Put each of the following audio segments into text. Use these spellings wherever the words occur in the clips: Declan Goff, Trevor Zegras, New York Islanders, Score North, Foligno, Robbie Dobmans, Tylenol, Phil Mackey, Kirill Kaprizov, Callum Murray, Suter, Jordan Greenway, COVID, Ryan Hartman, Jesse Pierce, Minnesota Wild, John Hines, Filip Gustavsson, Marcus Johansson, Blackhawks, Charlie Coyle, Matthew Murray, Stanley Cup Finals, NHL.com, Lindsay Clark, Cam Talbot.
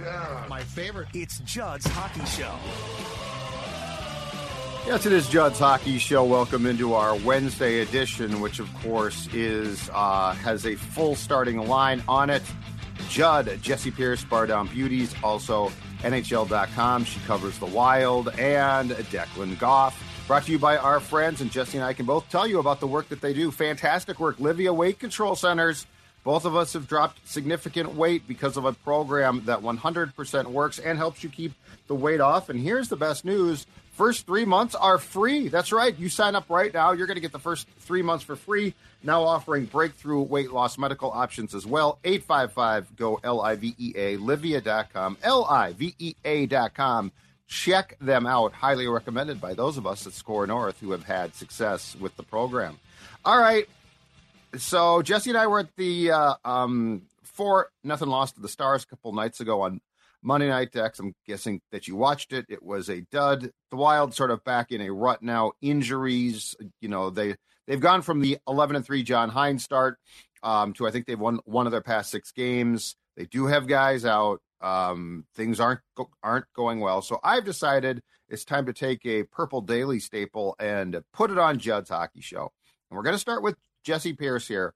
Yeah. My favorite. It's Judd's Hockey Show. Yes, it is Judd's Hockey Show. Welcome into our Wednesday edition, which, of course, is has a full starting line on it. Judd, Jesse Pierce, Bar Down Beauties, also NHL.com. She covers the Wild, and Declan Goff. Brought to you by our friends, and Jesse and I can both tell you about the work that they do. Fantastic work. Livea Weight Control Centers. Both of us have dropped significant weight because of a program that 100% works and helps you keep the weight off. And here's the best news. First 3 months are free. That's right. You sign up right now, you're going to get the first 3 months for free. Now offering breakthrough weight loss medical options as well. 855-GO-LIVEA, Livea.com, L-I-V-E-A.com. Check them out. Highly recommended by those of us at Score North who have had success with the program. All right. So Jesse and I were at the 4-0 loss to the Stars a couple nights ago on Monday Night Dex. I'm guessing that you watched it. It was a dud. The Wild sort of back in a rut now. Injuries, you know, they've gone from the 11-3 John Hines start to I think they've won one of their past six games. They do have guys out. Things aren't going well. So I've decided it's time to take a Purple Daily staple and put it on Judd's Hockey Show. And we're going to start with Jesse Pierce here.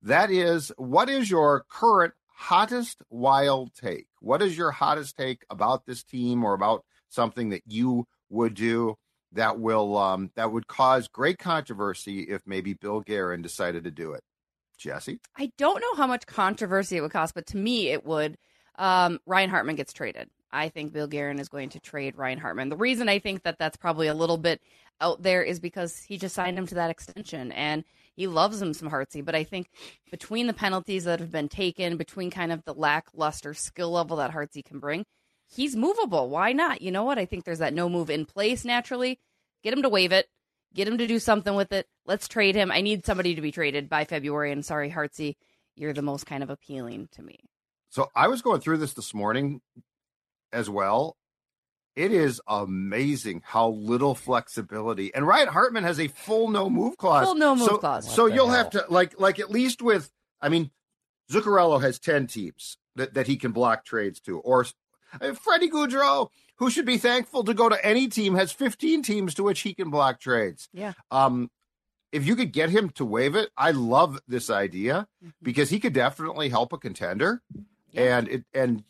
That is, what is your current hottest Wild take? What is your hottest take about this team or about something that you would do that will that would cause great controversy if maybe Bill Guerin decided to do it? Jesse? I don't know how much controversy it would cost, but to me it would. Ryan Hartman gets traded. I think Bill Guerin is going to trade Ryan Hartman. The reason I think that that's probably a little bit out there is because he just signed him to that extension, and he loves him some Hartsy. But I think between the penalties that have been taken, between kind of the lackluster skill level that Hartsy can bring, he's movable. Why not? You know what? I think there's that no move in place naturally. Get him to waive it. Get him to do something with it. Let's trade him. I need somebody to be traded by February. And sorry, Hartsy, you're the most kind of appealing to me. So I was going through this morning as well. It is amazing how little flexibility. And Ryan Hartman has a full no-move clause. So you'll have to, like at least with, I mean, Zuccarello has 10 teams that he can block trades to. Or Freddie Goudreau, who should be thankful to go to any team, has 15 teams to which he can block trades. Yeah. If you could get him to waive it, I love this idea because he could definitely help a contender. Yeah. And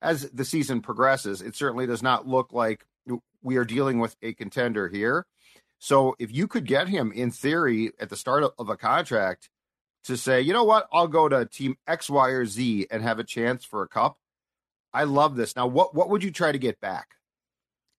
as the season progresses, it certainly does not look like we are dealing with a contender here. So if you could get him, in theory, at the start of a contract to say, you know what, I'll go to team X, Y, or Z and have a chance for a cup. I love this. Now, what would you try to get back?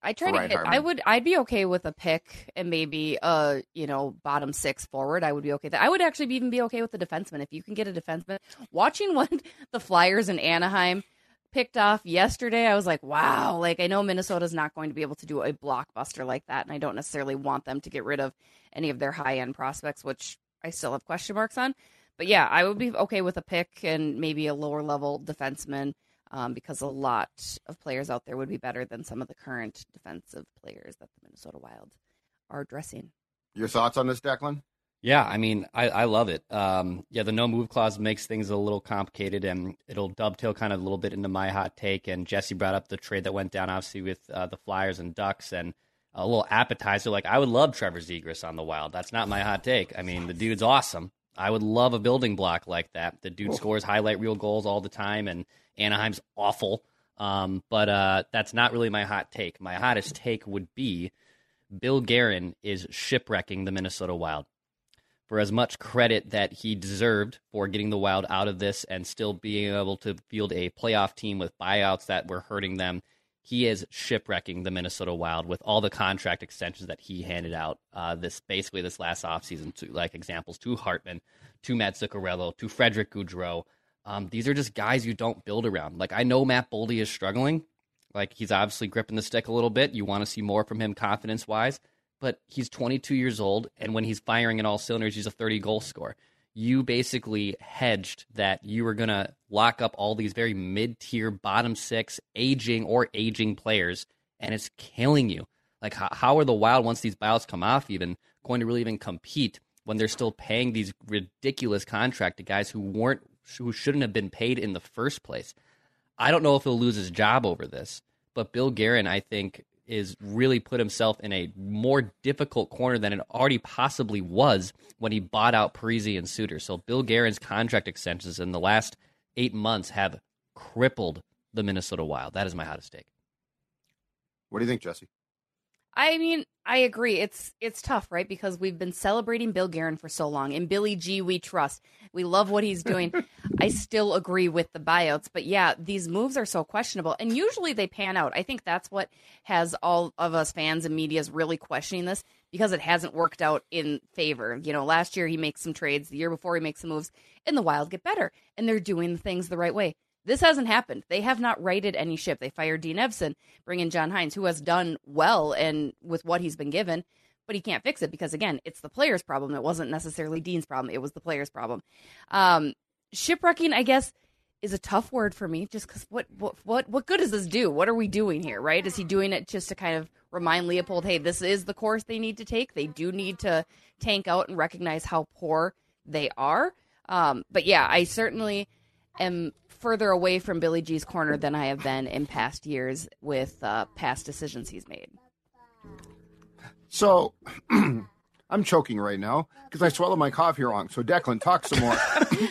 I'd be okay with a pick and maybe bottom six forward. I would be okay with that. I would actually even be okay with the defenseman. If you can get a defenseman, watching what the Flyers in Anaheim picked off yesterday, I was like, wow, like I know Minnesota's not going to be able to do a blockbuster like that. And I don't necessarily want them to get rid of any of their high end prospects, which I still have question marks on. But yeah, I would be okay with a pick and maybe a lower level defenseman. Because a lot of players out there would be better than some of the current defensive players that the Minnesota Wild are addressing. Your thoughts on this, Declan? Yeah, I mean, I love it. The no-move clause makes things a little complicated, and it'll dovetail kind of a little bit into my hot take. And Jesse brought up the trade that went down, obviously, with the Flyers and Ducks, and a little appetizer. Like, I would love Trevor Zegras on the Wild. That's not my hot take. I mean, the dude's awesome. I would love a building block like that. The dude scores highlight reel goals all the time, and Anaheim's awful. But that's not really my hot take. My hottest take would be Bill Guerin is shipwrecking the Minnesota Wild. For as much credit that he deserved for getting the Wild out of this and still being able to field a playoff team with buyouts that were hurting them, he is shipwrecking the Minnesota Wild with all the contract extensions that he handed out this last offseason, to like examples to Hartman, to Matt Zuccarello, to Frederick Goudreau. These are just guys you don't build around. Like, I know Matt Boldy is struggling. Like, he's obviously gripping the stick a little bit. You want to see more from him confidence-wise, but he's 22 years old, and when he's firing at all cylinders, he's a 30-goal scorer. You basically hedged that you were going to lock up all these very mid-tier, bottom six, aging players, and it's killing you. Like, how are the Wild, once these buyouts come off even, going to really even compete when they're still paying these ridiculous contract to guys who shouldn't have been paid in the first place? I don't know if he'll lose his job over this, but Bill Guerin, I think, is really put himself in a more difficult corner than it already possibly was when he bought out Parise and Suter. So Bill Guerin's contract extensions in the last 8 months have crippled the Minnesota Wild. That is my hottest take. What do you think, Jesse? I mean, I agree. It's tough, right? Because we've been celebrating Bill Guerin for so long, and Billy G we trust. We love what he's doing. I still agree with the buyouts, but yeah, these moves are so questionable, and usually they pan out. I think that's what has all of us fans and media's really questioning this, because it hasn't worked out in favor. You know, last year he makes some trades, the year before he makes some moves, and the Wild get better, and they're doing things the right way. This hasn't happened. They have not righted any ship. They fired Dean Evason, bring in John Hines, who has done well and with what he's been given, but he can't fix it because, again, it's the player's problem. It wasn't necessarily Dean's problem. It was the player's problem. Shipwrecking, I guess, is a tough word for me, just because what good does this do? What are we doing here, right? Is he doing it just to kind of remind Leopold, hey, this is the course they need to take? They do need to tank out and recognize how poor they are. But, yeah, I certainly am further away from Billy G's corner than I have been in past years with past decisions he's made. So I'm choking right now because I swallowed my coffee wrong. So Declan, talk some more.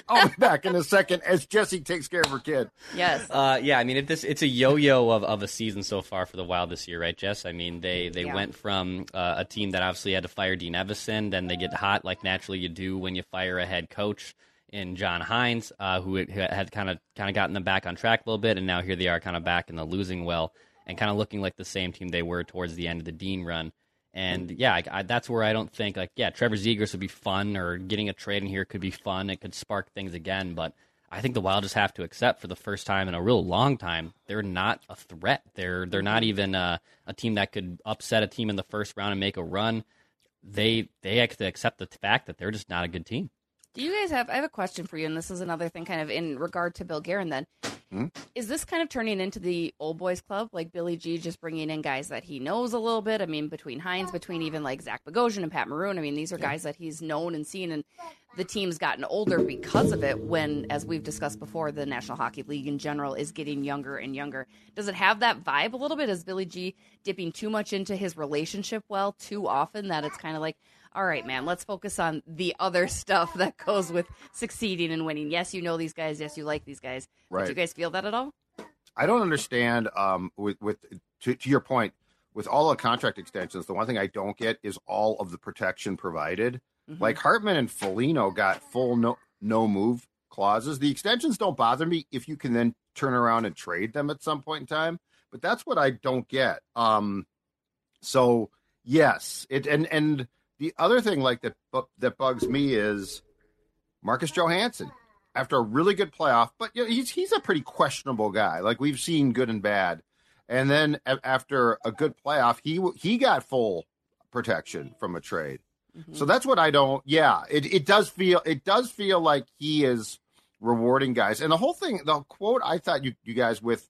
I'll be back in a second as Jesse takes care of her kid. Yes. Yeah. I mean, it's a yo-yo of a season so far for the Wild this year, right, Jess? I mean, they went from a team that obviously had to fire Dean Evason, then they get hot like naturally you do when you fire a head coach in John Hines, who had kind of gotten them back on track a little bit, and now here they are kind of back in the losing well and kind of looking like the same team they were towards the end of the Dean run. And, yeah, that's where I don't think, Trevor Zegras would be fun, or getting a trade in here could be fun. It could spark things again, but I think the Wild just have to accept for the first time in a real long time they're not a threat. They're not even a team that could upset a team in the first round and make a run. They have to accept the fact that they're just not a good team. Do you guys have, I have a question for you, and this is another thing kind of in regard to Bill Guerin then. Is this kind of turning into the old boys club, like Billy G just bringing in guys that he knows a little bit? I mean, between Hines, between even like Zach Bogosian and Pat Maroon, I mean, these are guys that he's known and seen, and the team's gotten older because of it when, as we've discussed before, the National Hockey League in general is getting younger and younger. Does it have that vibe a little bit? Is Billy G dipping too much into his relationship well too often that it's kind of like, all right, man, let's focus on the other stuff that goes with succeeding and winning. Yes, you know these guys. Yes, you like these guys. Right. Do you guys feel that at all? I don't understand. To your point, with all the contract extensions, the one thing I don't get is all of the protection provided. Mm-hmm. Like Hartman and Foligno got full no-move clauses. The extensions don't bother me if you can then turn around and trade them at some point in time. But that's what I don't get. So, yes. And the other thing like that bugs me is Marcus Johansson. After a really good playoff, but you know, he's a pretty questionable guy. Like we've seen good and bad. And then after a good playoff, he got full protection from a trade. Mm-hmm. So that's what I don't. Yeah, it does feel like he is rewarding guys. And the whole thing, the quote I thought you guys with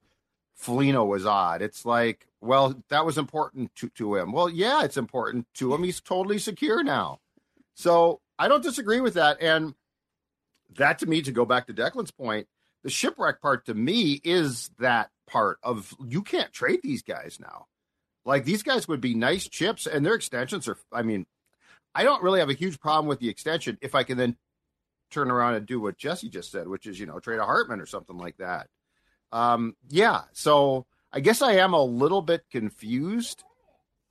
Foligno was odd. It's like, well, that was important to him. Well, yeah, it's important to him. He's totally secure now. So I don't disagree with that. And that, to me, to go back to Declan's point, the shipwreck part to me is that part of you can't trade these guys now. Like these guys would be nice chips, and their extensions are, I mean, I don't really have a huge problem with the extension if I can then turn around and do what Jesse just said, which is, you know, trade a Hartman or something like that. So I guess I am a little bit confused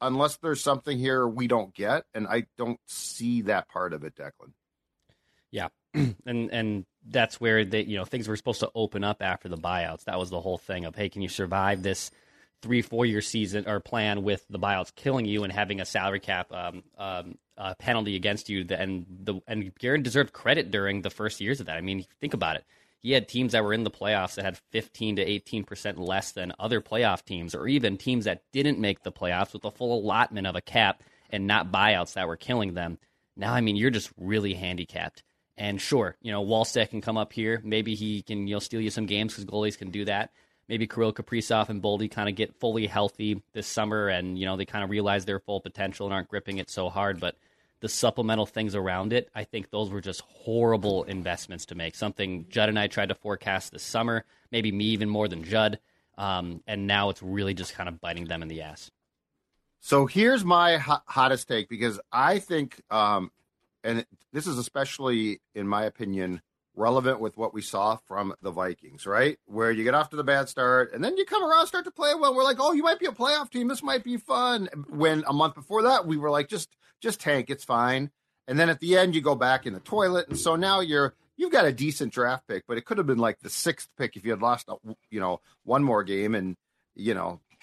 unless there's something here we don't get, and I don't see that part of it, Declan. Yeah, and that's where they, you know, things were supposed to open up after the buyouts. That was the whole thing of, hey, can you survive this 3-4 year season or plan with the buyouts killing you and having a salary cap penalty against you? And Guerin deserved credit during the first years of that. I mean, think about it. He had teams that were in the playoffs that had 15 to 18% less than other playoff teams, or even teams that didn't make the playoffs with a full allotment of a cap and not buyouts that were killing them. Now, I mean, you're just really handicapped. And sure, you know, Wallstedt can come up here. Maybe he can, you know, steal you some games because goalies can do that. Maybe Kirill Kaprizov and Boldy kind of get fully healthy this summer and, you know, they kind of realize their full potential and aren't gripping it so hard. But the supplemental things around it, I think those were just horrible investments to make. Something Judd and I tried to forecast this summer maybe me even more than Judd. And now it's really just kind of biting them in the ass. So here's my hottest take, because I think, and this is especially, in my opinion, relevant with what we saw from the Vikings, right? Where you get off to the bad start, and then you come around, start to play well. We're like, oh, you might be a playoff team. This might be fun. When a month before that, we were like, just tank. It's fine. And then at the end, you go back in the toilet. And so now you've got a decent draft pick, but it could have been like the sixth pick if you had lost, one more game. And,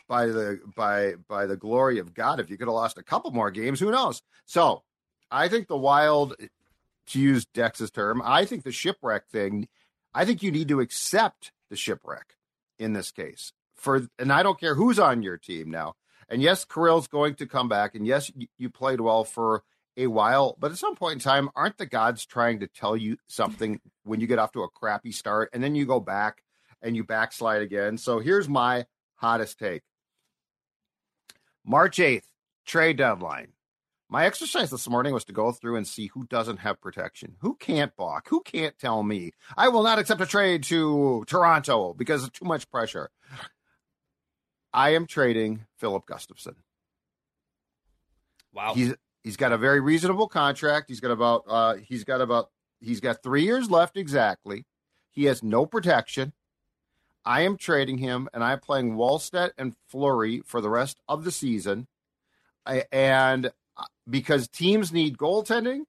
by the glory of God, if you could have lost a couple more games, who knows? So I think the Wild, to use Dex's term, I think the shipwreck thing, I think you need to accept the shipwreck in this case. And I don't care who's on your team now. And yes, Kirill's going to come back. And yes, you played well for a while, but at some point in time, aren't the gods trying to tell you something when you get off to a crappy start and then you go back and you backslide again? So here's my hottest take. March 8th, trade deadline. My exercise this morning was to go through and see who doesn't have protection, who can't balk, who can't tell me I will not accept a trade to Toronto because of too much pressure. I am trading Filip Gustavsson. Wow. He's got a very reasonable contract. He's got 3 years left exactly. He has no protection. I am trading him, and I'm playing Wallstedt and Fleury for the rest of the season. Because teams need goaltending,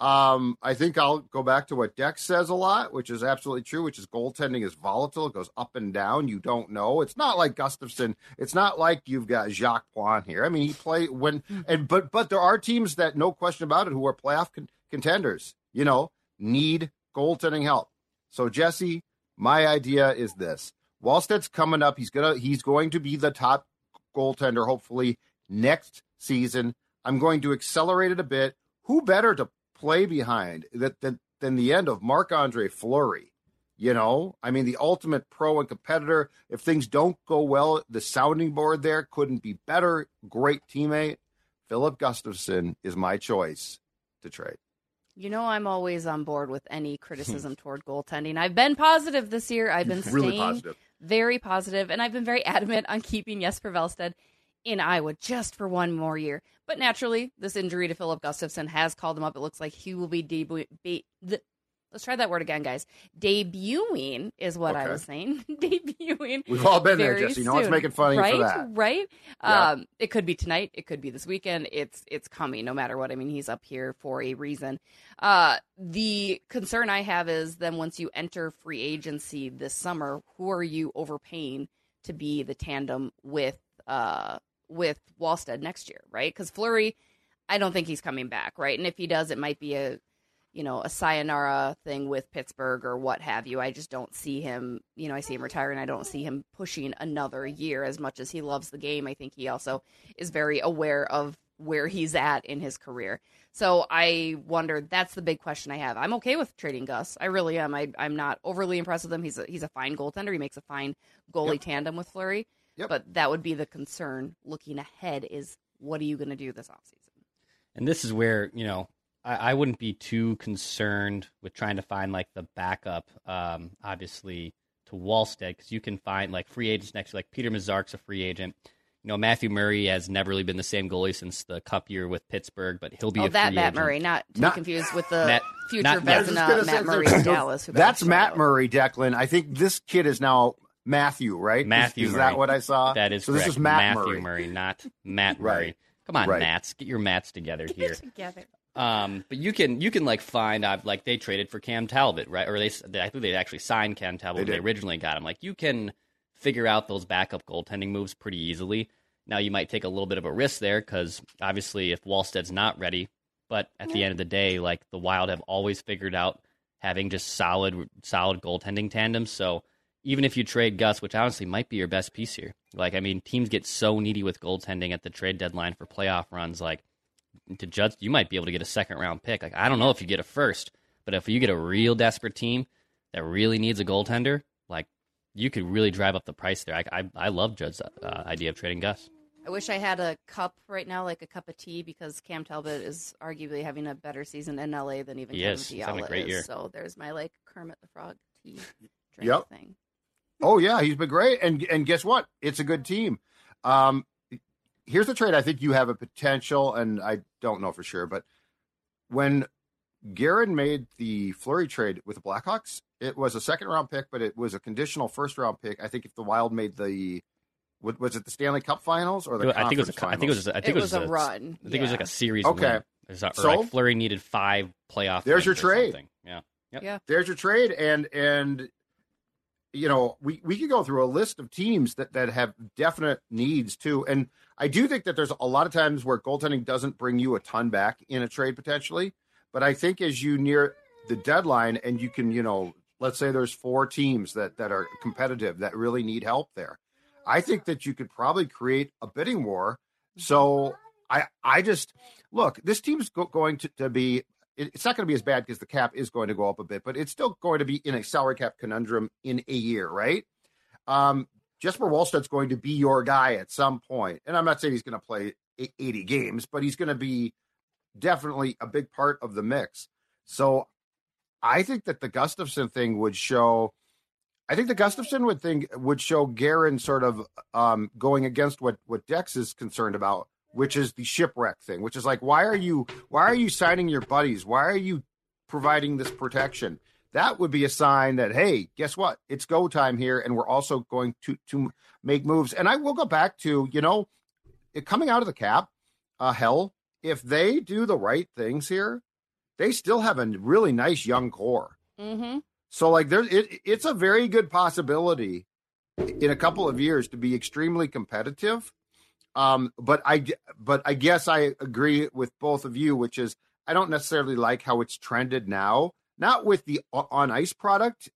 I think I'll go back to what Dex says a lot, which is absolutely true, which is goaltending is volatile. It goes up and down. You don't know. It's not like Gustavsson. It's not like you've got Jacques Poin here. I mean, he played but there are teams that, no question about it, who are playoff contenders, need goaltending help. So, Jesse, my idea is this. Wallstedt's coming up. He's going to be the top goaltender, hopefully, next season. I'm going to accelerate it a bit. Who better to play behind than the end of Marc-Andre Fleury? I mean, the ultimate pro and competitor. If things don't go well, the sounding board there couldn't be better. Great teammate. Filip Gustavsson is my choice to trade. I'm always on board with any criticism toward goaltending. I've been positive this year. I've been really positive. Very positive, and I've been very adamant on keeping Jesper Wallstedt in Iowa just for one more year. But naturally, this injury to Filip Gustavsson has called him up. It looks like he will be debuting is what I was saying. Debuting. We've all been there, Jesse. No one's making fun of you for that. Right? Yeah. It could be tonight. It could be this weekend. It's coming no matter what. I mean, he's up here for a reason. The concern I have is then once you enter free agency this summer, who are you overpaying to be the tandem with Wallstedt next year, right? Because Fleury, I don't think he's coming back, right? And if he does, it might be a sayonara thing with Pittsburgh or what have you. I just don't see him, I see him retiring. I don't see him pushing another year. As much as he loves the game, I think he also is very aware of where he's at in his career. So I wonder, that's the big question I have. I'm okay with trading Gus. I really am. I'm not overly impressed with him. He's a fine goaltender. He makes a fine goalie tandem with Fleury. Yep. But that would be the concern looking ahead is, what are you going to do this offseason? And this is where, I wouldn't be too concerned with trying to find, the backup, obviously, to Wallstedt, because you can find, free agents next year. Peter Mazark's a free agent. Matthew Murray has never really been the same goalie since the Cup year with Pittsburgh, but he'll be a free agent. Oh, that Matt Murray, not to be confused with the future Vezina Matt Murray in Dallas. That's Matt Murray, Declan. I think this kid is now... Matthew, right? Matthew. Is that what I saw? That is correct. This is Matthew Murray, not Matt Murray. Right. Come on, right. Matts. Get your Matts together here. Get it together. But you can find, they traded for Cam Talbot, right? Or I think they actually signed Cam Talbot when they originally got him. You can figure out those backup goaltending moves pretty easily. Now, you might take a little bit of a risk there because, obviously, if Wallstedt's not ready, but at the end of the day, the Wild have always figured out having just solid goaltending tandems, so... Even if you trade Gus, which honestly might be your best piece here. Teams get so needy with goaltending at the trade deadline for playoff runs. To Judge, you might be able to get a second-round pick. I don't know if you get a first, but if you get a real desperate team that really needs a goaltender, you could really drive up the price there. I love Judge's idea of trading Gus. I wish I had a cup right now, like a cup of tea, because Cam Talbot is arguably having a better season in L.A. than even Cam Talbot is. He's having a great year. So there's my, Kermit the Frog tea drink thing. Oh, yeah, he's been great. And guess what? It's a good team. Here's the trade I think you have a potential, and I don't know for sure, but when Guerin made the Fleury trade with the Blackhawks, it was a second-round pick, but it was a conditional first-round pick. I think if the Wild made the – was it the Stanley Cup Finals or the conference finals? I think it was a run. I think it was like a series win. Like Fleury needed 5 playoff. There's your trade. Yeah. Yep. Yeah. There's your trade. And you know, we could go through a list of teams that have definite needs too. And I do think that there's a lot of times where goaltending doesn't bring you a ton back in a trade potentially. But I think as you near the deadline and you can, you know, let's say there's 4 teams that are competitive that really need help there. I think that you could probably create a bidding war. So I just look, this team's going to be, it's not going to be as bad because the cap is going to go up a bit, but it's still going to be in a salary cap conundrum in a year, right? Jesper Wallstedt's going to be your guy at some point. And I'm not saying he's going to play 80 games, but he's going to be definitely a big part of the mix. So I think that the Gustavsson thing would show, I think the Gustavsson would show Guerin sort of going against what Dex is concerned about, which is the shipwreck thing, which is like, why are you signing your buddies? Why are you providing this protection? That would be a sign that, hey, guess what? It's go time here, and we're also going to make moves. And I will go back to, you know, coming out of the cap, hell, if they do the right things here, they still have a really nice young core. Mm-hmm. So, like, it's a very good possibility in a couple of years to be extremely competitive. But I guess I agree with both of you, which is I don't necessarily like how it's trended now, not with the on-ice product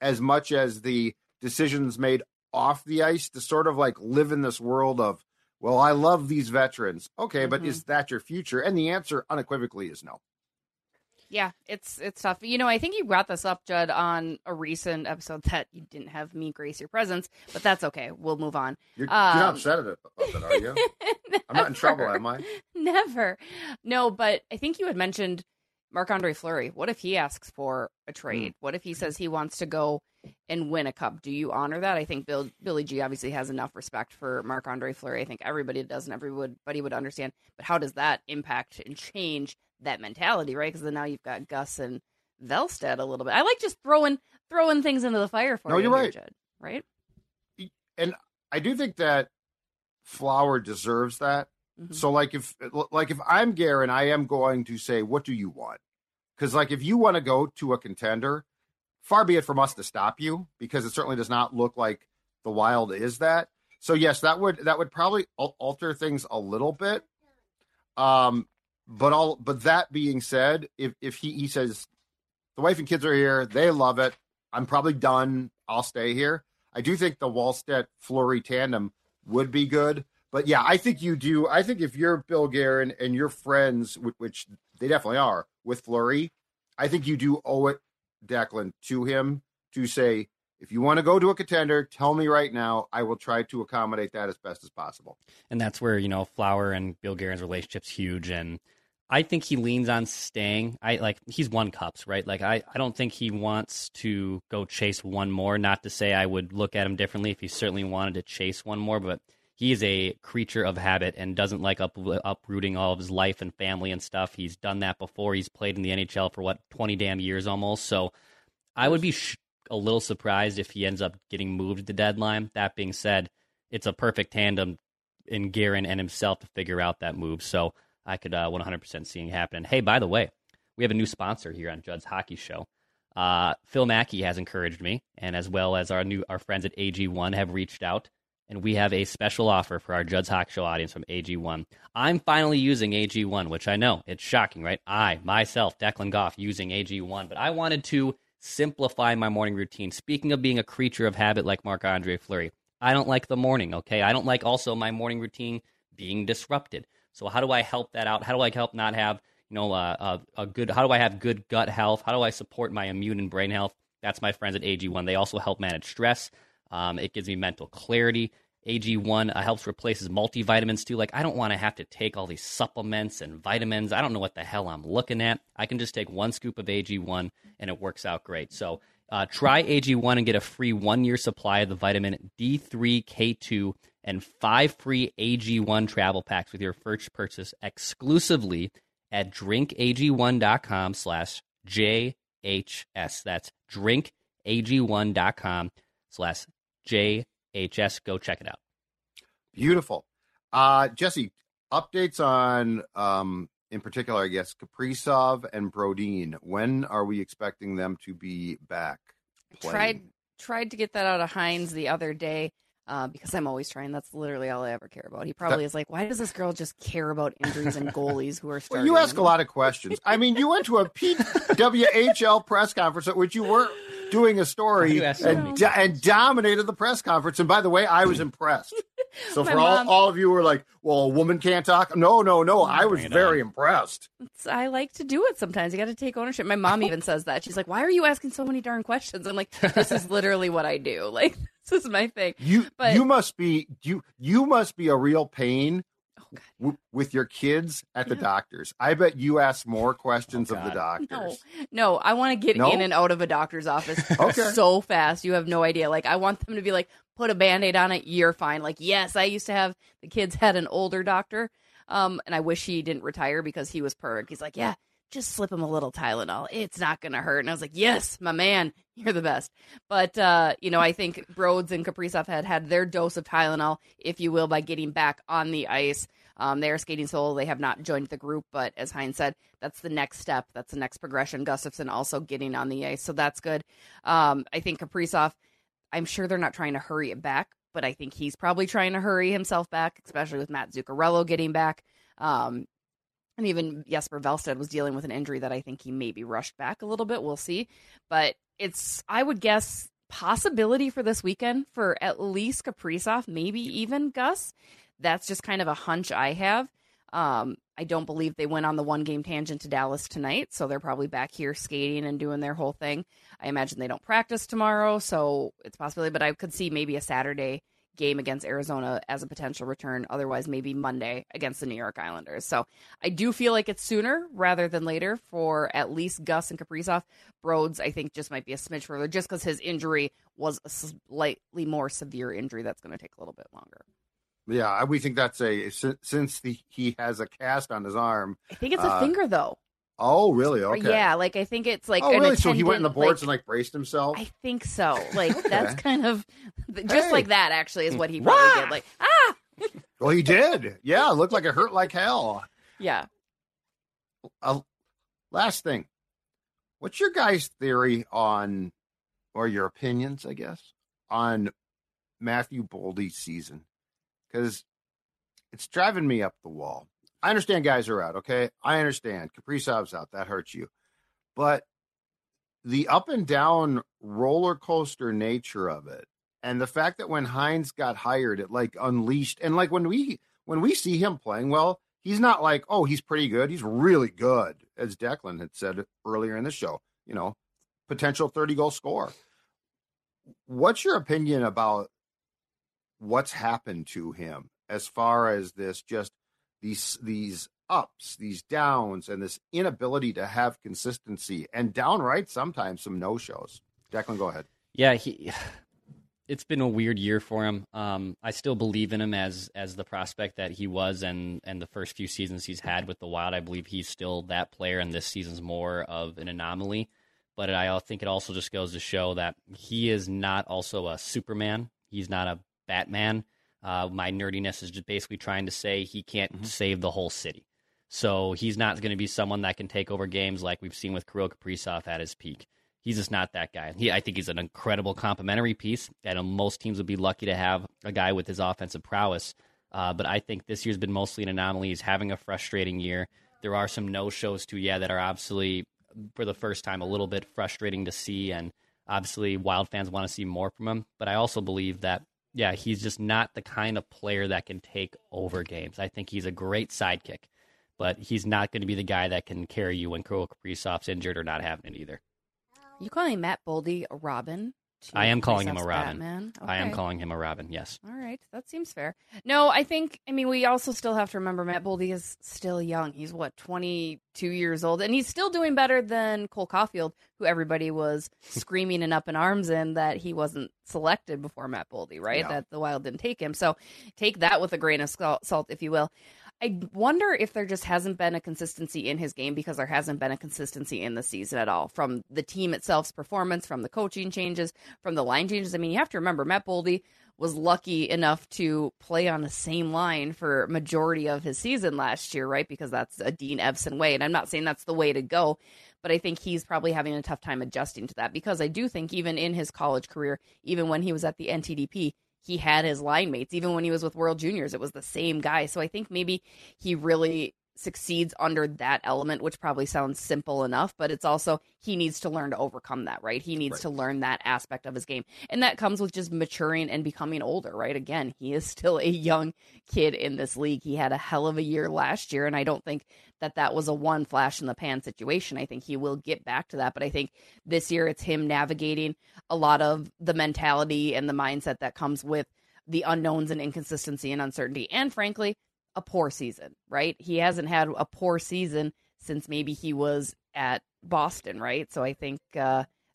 as much as the decisions made off the ice to sort of like live in this world of, well, I love these veterans. Okay, mm-hmm. But is that your future? And the answer unequivocally is no. Yeah, it's tough. You know, I think you brought this up, Judd, on a recent episode that you didn't have me grace your presence, but that's okay. We'll move on. You're not upset about that, are you? Never. I'm not in trouble, am I? Never. No, but I think you had mentioned Marc-Andre Fleury. What if he asks for a trade? What if he says he wants to go and win a cup? Do you honor that? I think Billy G obviously has enough respect for Marc-Andre Fleury. I think everybody does and everybody would understand. But how does that impact and change that mentality, right? Because then now you've got Gus and Velstead a little bit. I like just throwing things into the fire for you. No, you're right. Judd, right? And I do think that Flower deserves that. Mm-hmm. So like if I'm Guerin, I am going to say, what do you want? Because like if you want to go to a contender, far be it from us to stop you, because it certainly does not look like the Wild is that. So yes, that would probably alter things a little bit. But that being said, if he says the wife and kids are here, they love it. I'm probably done. I'll stay here. I do think the Wallstedt Fleury tandem would be good, but yeah, I think you do. I think if you're Bill Guerin and you're friends, which they definitely are with Fleury, I think you do owe it, Declan, to him to say, if you want to go to a contender, tell me right now. I will try to accommodate that as best as possible. And that's where, you know, Flower and Bill Guerin's relationship's huge. And I think he leans on staying. He's won cups, right? Like, I don't think he wants to go chase one more. Not to say I would look at him differently if he certainly wanted to chase one more, but he is a creature of habit and doesn't like uprooting all of his life and family and stuff. He's done that before. He's played in the NHL for, 20 damn years almost. So I would be a little surprised if he ends up getting moved at the deadline. That being said, it's a perfect tandem in Guerin and himself to figure out that move. So I could 100% see it happen. And hey, by the way, we have a new sponsor here on Judd's Hockey Show. Phil Mackey has encouraged me, and as well as our friends at AG1 have reached out, and we have a special offer for our Judd's Hockey Show audience from AG1. I'm finally using AG1, which I know, it's shocking, right? I, myself, Declan Goff, using AG1, but I wanted to simplify my morning routine. Speaking of being a creature of habit like Marc-Andre Fleury, I don't like the morning, okay? I don't like also my morning routine being disrupted. So how do I help that out? How do I help not have, how do I have good gut health? How do I support my immune and brain health? That's my friends at AG1. They also help manage stress. It gives me mental clarity. AG1 helps replaces multivitamins too. Like, I don't want to have to take all these supplements and vitamins. I don't know what the hell I'm looking at. I can just take one scoop of AG1 and it works out great. So Try AG1 and get a free 1-year supply of the vitamin D3K2 and 5 free AG1 travel packs with your first purchase exclusively at drinkag1.com/JHS. That's drinkag1.com/JHS. Go check it out. Beautiful. Jesse, updates on, in particular, I guess, Kaprizov and Brodin. When are we expecting them to be back playing? Tried to get that out of Hines the other day because I'm always trying. That's literally all I ever care about. He probably is like, why does this girl just care about injuries and goalies who are starting? Well, you ask a lot of questions. I mean, you went to a WHL press conference at which you were doing a story and dominated the press conference. And by the way, I was impressed. So for all of you who were like, well, a woman can't talk. No. I was very impressed. I like to do it sometimes. You got to take ownership. My mom even says that. She's like, why are you asking so many darn questions? I'm like, this is literally what I do. Like, this is my thing. You must be a real pain with your kids at the doctors. I bet you ask more questions of the doctors. No, I want to get in and out of a doctor's office so fast. You have no idea. Like, I want them to be like, put a Band-Aid on it, you're fine. Like, yes, I used to have the kids had an older doctor, and I wish he didn't retire because he was perfect. He's like, yeah, just slip him a little Tylenol. It's not going to hurt. And I was like, yes, my man, you're the best. But, I think Broads and Kaprizov had their dose of Tylenol, if you will, by getting back on the ice. They are skating solo. They have not joined the group, but as Hines said, that's the next step. That's the next progression. Gustafsson also getting on the ice, so that's good. I think Kaprizov, I'm sure they're not trying to hurry it back, but I think he's probably trying to hurry himself back, especially with Matt Zuccarello getting back. And even Jesper Wallstedt was dealing with an injury that I think he maybe rushed back a little bit. We'll see. But it's, I would guess, possibility for this weekend for at least Kaprizov, maybe even Gus. That's just kind of a hunch I have. I don't believe they went on the one-game tangent to Dallas tonight, so they're probably back here skating and doing their whole thing. I imagine they don't practice tomorrow, so it's a possibility, but I could see maybe a Saturday game against Arizona as a potential return, otherwise maybe Monday against the New York Islanders. So I do feel like it's sooner rather than later for at least Gus and Kaprizov. Broads, I think, just might be a smidge further just because his injury was a slightly more severe injury that's going to take a little bit longer. Yeah, we think that's since he has a cast on his arm. I think it's a finger, though. Oh, really? Okay. Yeah, like I think it's like. Oh, really? So he went in the boards and braced himself? I think so. Like that's kind of just like that. Actually, is what he probably did. Like Well, he did. Yeah, it looked like it hurt like hell. Yeah. Last thing, what's your guys' theory on, or your opinions, I guess, on Matthew Boldy's season? Because it's driving me up the wall. I understand guys are out, okay? I understand. Kaprizov's out. That hurts you. But the up and down roller coaster nature of it, and the fact that when Hines got hired, it unleashed. And when we see him playing, well, he's not like, oh, he's pretty good. He's really good, as Declan had said earlier in the show, potential 30-goal scorer. What's your opinion about what's happened to him as far as this, just these ups, these downs, and this inability to have consistency and downright sometimes some no-shows? Declan, go ahead. Yeah, it's been a weird year for him. I still believe in him as the prospect that he was, and the first few seasons he's had with the Wild, I believe he's still that player, and this season's more of an anomaly. But I think it also just goes to show that he is not also a Superman. He's not a Batman. My nerdiness is just basically trying to say he can't save the whole city. So he's not going to be someone that can take over games like we've seen with Kirill Kaprizov at his peak. He's just not that guy. I think he's an incredible complementary piece, and most teams would be lucky to have a guy with his offensive prowess. But I think this year's been mostly an anomaly. He's having a frustrating year. There are some no-shows too, that are obviously, for the first time, a little bit frustrating to see, and obviously Wild fans want to see more from him. But I also believe that he's just not the kind of player that can take over games. I think he's a great sidekick, but he's not going to be the guy that can carry you when Kirill Kaprizov's injured or not having it either. You calling Matt Boldy a Robin I am calling him a Robin. Okay. I am calling him a Robin, yes. All right. That seems fair. No, I think, I mean, we also still have to remember Matt Boldy is still young. He's, what, 22 years old? And he's still doing better than Cole Caulfield, who everybody was screaming and up in arms in that he wasn't selected before Matt Boldy, right? Yeah. That the Wild didn't take him. So take that with a grain of salt, if you will. I wonder if there just hasn't been a consistency in his game because there hasn't been a consistency in the season at all, from the team itself's performance, from the coaching changes, from the line changes. I mean, you have to remember Matt Boldy was lucky enough to play on the same line for majority of his season last year, right? Because that's a Dean Evason way. And I'm not saying that's the way to go, but I think he's probably having a tough time adjusting to that, because I do think even in his college career, even when he was at the NTDP, he had his line mates. Even when he was with World Juniors, it was the same guy. So I think maybe he really succeeds under that element, which probably sounds simple enough, but it's also he needs to learn to overcome that, right? He needs to learn that aspect of his game. And that comes with just maturing and becoming older, right? Again, he is still a young kid in this league. He had a hell of a year last year, and I don't think that that was a one flash in the pan situation. I think he will get back to that, but I think this year it's him navigating a lot of the mentality and the mindset that comes with the unknowns and inconsistency and uncertainty. And frankly, a poor season, right? He hasn't had a poor season since maybe he was at Boston, right? So I think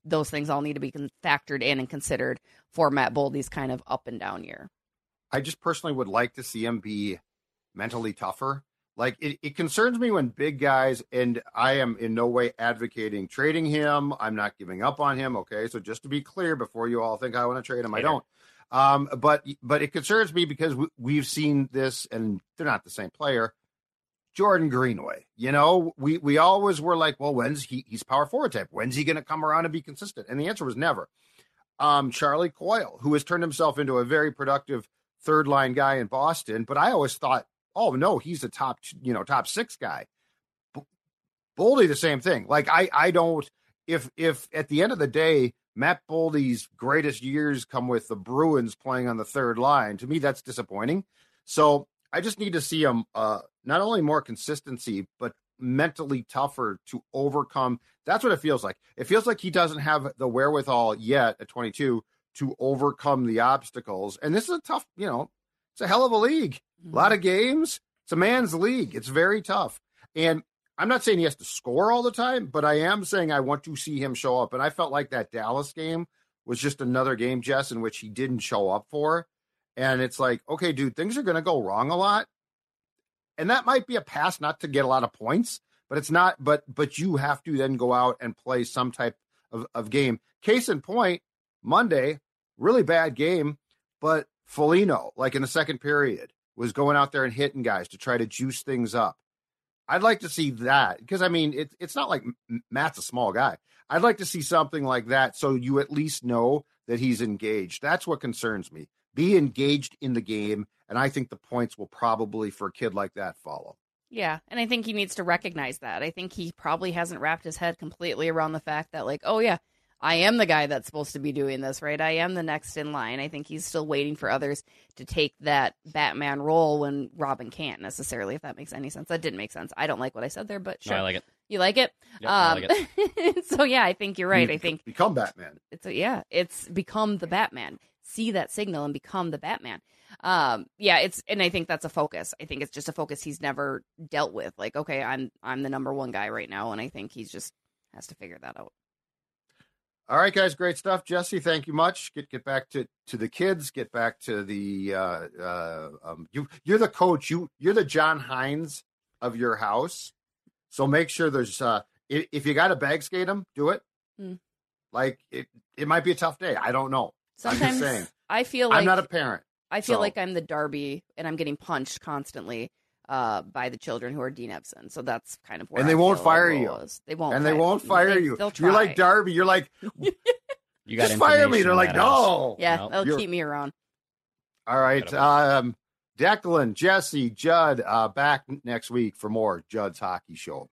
those things all need to be factored in and considered for Matt Boldy's kind of up and down year. I just personally would like to see him be mentally tougher. Like, it concerns me when big guys, and I am in no way advocating trading him. I'm not giving up on him, okay? So just to be clear, before you all think I want to trade him, I don't. But it concerns me because we've seen this, and they're not the same player. Jordan Greenway, you know, we always were like, well, when's he's power forward type? When's he going to come around and be consistent? And the answer was never. Charlie Coyle, who has turned himself into a very productive third line guy in Boston, but I always thought, oh no, he's a top six guy. Boldy, the same thing. Like I don't. If at the end of the day, Matt Boldy's greatest years come with the Bruins playing on the third line. To me, that's disappointing. So I just need to see him not only more consistency, but mentally tougher to overcome. That's what it feels like. It feels like he doesn't have the wherewithal yet at 22 to overcome the obstacles. And this is a tough, it's a hell of a league. Mm-hmm. A lot of games. It's a man's league. It's very tough. And I'm not saying he has to score all the time, but I am saying I want to see him show up. And I felt like that Dallas game was just another game, Jess, in which he didn't show up for. And it's like, okay, dude, things are going to go wrong a lot. And that might be a pass not to get a lot of points, but it's not, but you have to then go out and play some type of game. Case in point, Monday, really bad game, but Foligno, like in the second period, was going out there and hitting guys to try to juice things up. I'd like to see that because, I mean, it's not like Matt's a small guy. I'd like to see something like that so you at least know that he's engaged. That's what concerns me. Be engaged in the game, and I think the points will probably, for a kid like that, follow. Yeah, and I think he needs to recognize that. I think he probably hasn't wrapped his head completely around the fact that, like, oh, yeah, I am the guy that's supposed to be doing this, right? I am the next in line. I think he's still waiting for others to take that Batman role when Robin can't necessarily, if that makes any sense. That didn't make sense. I don't like what I said there, but sure. No, I like it. You like it? Yep, I like it. So, yeah, I think you're right. I think become Batman. It's become the Batman. See that signal and become the Batman. And I think that's a focus. I think it's just a focus he's never dealt with. Like, okay, I'm the number one guy right now, and I think he's just has to figure that out. All right, guys, great stuff. Jesse, thank you much. Get back to the kids. Get back to the you're the coach. You're the John Hines of your house. So make sure there's if you got to bag skate them, do it. Mm. Like it might be a tough day. I don't know. Sometimes I'm just saying. I feel like I'm not a parent. I feel like I'm the Darby and I'm getting punched constantly by the children who are Dean Evason. So that's kind of where I won't fire you. They won't. And they won't fire you. They'll try. You're like Darby. You're like, you got to fire me. They're like, no. Yeah, they'll keep me around. All right. Declan, Jesse, Judd, back next week for more Judd's Hockey Show.